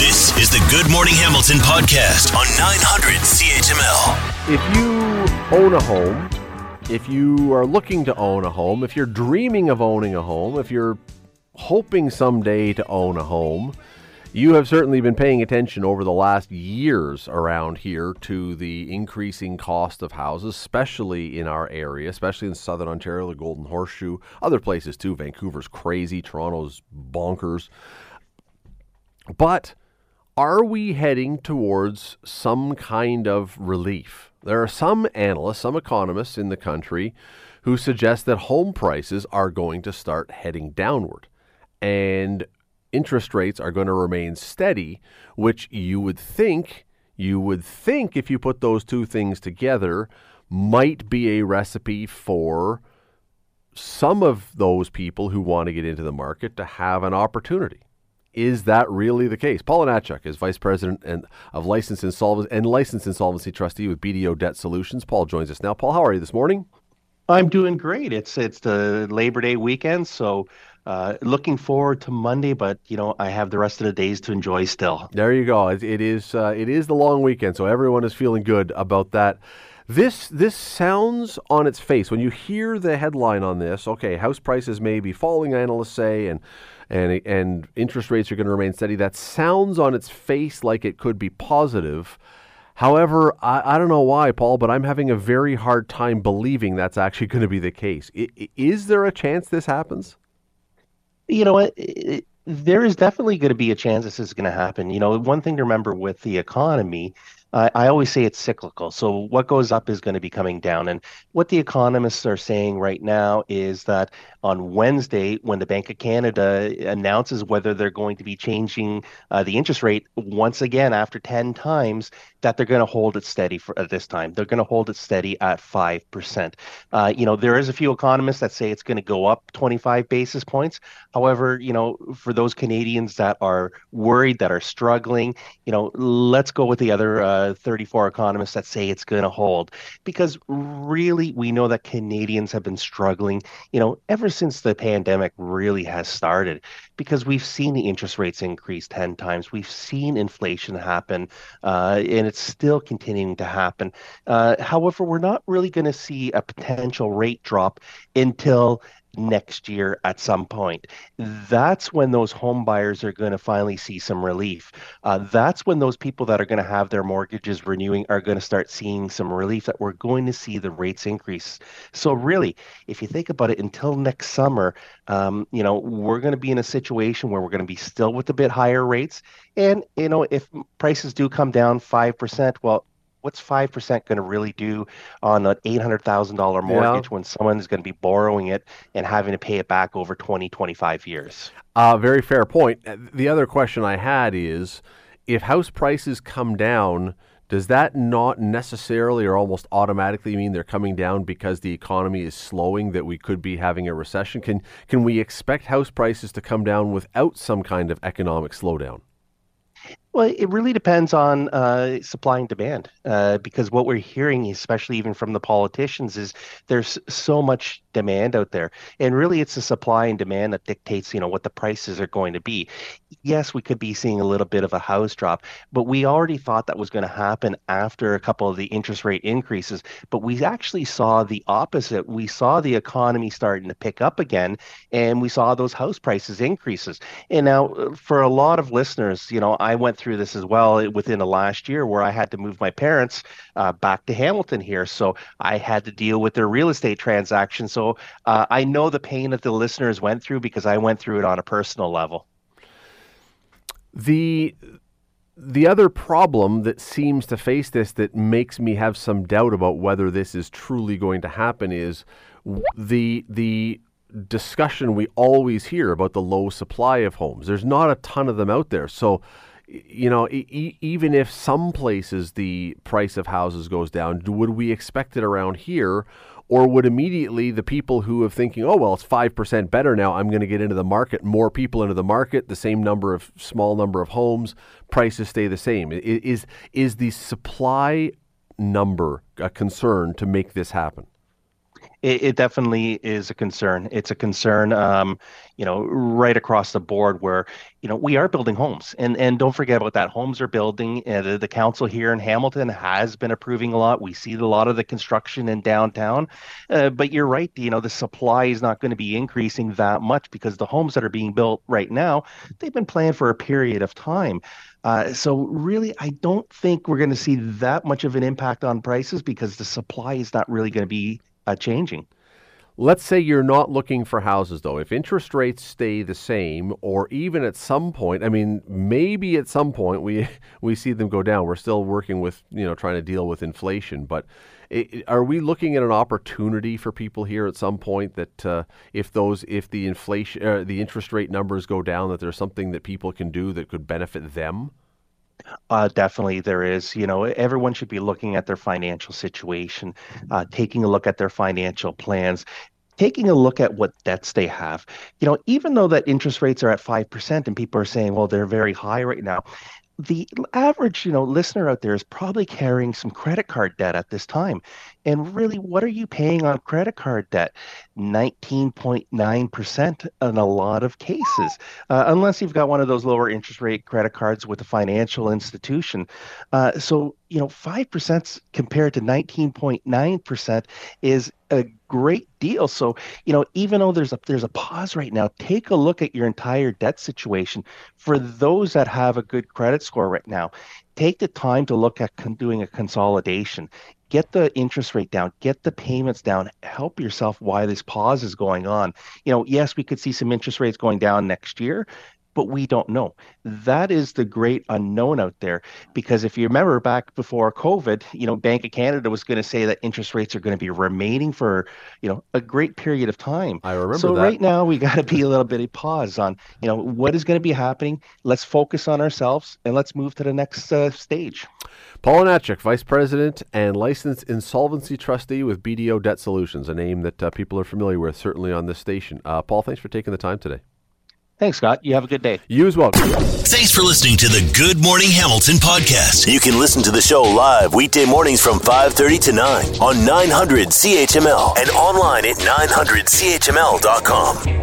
This is the Good Morning Hamilton podcast on 900 CHML. If you own a home, if you are looking to own a home, if you're dreaming of owning a home, if you're hoping someday to own a home, you have certainly been paying attention over the last years around here to the increasing cost of houses, especially in our area, especially in southern Ontario, the Golden Horseshoe, other places too. Vancouver's crazy, Toronto's bonkers. But are we heading towards some kind of relief? There are some analysts, some economists in the country who suggest that home prices are going to start heading downward and interest rates are going to remain steady, which you would think if you put those two things together might be a recipe for some of those people who want to get into the market to have an opportunity. Is that really the case? Paul Ihnatiuk is Vice President of Licensed Insolvency Trustee with BDO Debt Solutions. Paul joins us now. Paul, how are you this morning? I'm doing great. It's the Labor Day weekend, so looking forward to Monday, but I have the rest of the days to enjoy still. There you go. It is the long weekend, so everyone is feeling good about that. This sounds on its face when you hear the headline on this. Okay, house prices may be falling, analysts say, and interest rates are going to remain steady. That sounds on its face like it could be positive. However, I don't know why, Paul, but I'm having a very hard time believing that's actually going to be the case. Is there a chance this happens? There is definitely going to be a chance this is going to happen. One thing to remember with the economy, I always say it's cyclical. So what goes up is going to be coming down. And what the economists are saying right now is that on Wednesday, when the Bank of Canada announces whether they're going to be changing the interest rate once again after 10 times, that they're going to hold it steady this time. They're going to hold it steady at 5%. There is a few economists that say it's going to go up 25 basis points. However, for those Canadians that are worried, that are struggling, let's go with the other 34 economists that say it's going to hold, because really we know that Canadians have been struggling, ever since the pandemic really has started, because we've seen the interest rates increase 10 times. We've seen inflation happen, and it's still continuing to happen. However, we're not really going to see a potential rate drop until next year at some point. That's when those home buyers are going to finally see some relief. That's when those people that are going to have their mortgages renewing are going to start seeing some relief, that we're going to see the rates increase. So really, if you think about it, until next summer, we're going to be in a situation where we're going to be still with a bit higher rates. And, if prices do come down 5%, well, what's 5% going to really do on an $800,000 mortgage when someone's going to be borrowing it and having to pay it back over 20, 25 years? Very fair point. The other question I had is, if house prices come down, does that not necessarily or almost automatically mean they're coming down because the economy is slowing, that we could be having a recession? Can we expect house prices to come down without some kind of economic slowdown? Well, it really depends on supply and demand, because what we're hearing, especially even from the politicians, is there's so much demand out there. And really, it's the supply and demand that dictates, what the prices are going to be. Yes, we could be seeing a little bit of a house drop, but we already thought that was going to happen after a couple of the interest rate increases. But we actually saw the opposite. We saw the economy starting to pick up again, and we saw those house prices increases. And now, for a lot of listeners, I went through this as well within the last year, where I had to move my parents back to Hamilton here. So I had to deal with their real estate transactions. So I know the pain that the listeners went through, because I went through it on a personal level. The other problem that seems to face this, that makes me have some doubt about whether this is truly going to happen, is the discussion we always hear about the low supply of homes. There's not a ton of them out there. So, even if some places the price of houses goes down, would we expect it around here? Or would immediately the people who are thinking, oh, well, it's 5% better now, I'm going to get into the market, more people into the market, the same small number of homes, prices stay the same? Is the supply number a concern to make this happen? it definitely is a concern. It's a concern, right across the board where, we are building homes. And don't forget about that. Homes are building. The council here in Hamilton has been approving a lot. We see a lot of the construction in downtown. But you're right, the supply is not going to be increasing that much because the homes that are being built right now, they've been planned for a period of time. So really, I don't think we're going to see that much of an impact on prices because the supply is not really going to be changing. Let's say you're not looking for houses, though. If interest rates stay the same, or even at some point, maybe at some point we see them go down. We're still working with, trying to deal with inflation. But are we looking at an opportunity for people here at some point that if the inflation, the interest rate numbers go down, that there's something that people can do that could benefit them? Definitely there is. Everyone should be looking at their financial situation, taking a look at their financial plans, taking a look at what debts they have. Even though that interest rates are at 5% and people are saying, well, they're very high right now, the average, listener out there is probably carrying some credit card debt at this time. And really, what are you paying on credit card debt? 19.9% in a lot of cases, unless you've got one of those lower interest rate credit cards with a financial institution. 5% compared to 19.9% is a great deal. So, even though there's a pause right now, take a look at your entire debt situation. For those that have a good credit score right now, take the time to look at doing a consolidation. Get the interest rate down, get the payments down, help yourself while this pause is going on. Yes, we could see some interest rates going down next year, but we don't know. That is the great unknown out there, because if you remember back before COVID, Bank of Canada was going to say that interest rates are going to be remaining for, a great period of time. I remember that. So right now we got to be a little bit of pause on, what is going to be happening. Let's focus on ourselves and let's move to the next stage. Paul Ihnatiuk, Vice President and Licensed Insolvency Trustee with BDO Debt Solutions, a name that people are familiar with, certainly on this station. Paul, thanks for taking the time today. Thanks, Scott. You have a good day. You as well. Thanks for listening to the Good Morning Hamilton podcast. You can listen to the show live weekday mornings from 5:30 to 9 on 900 CHML and online at 900CHML.com.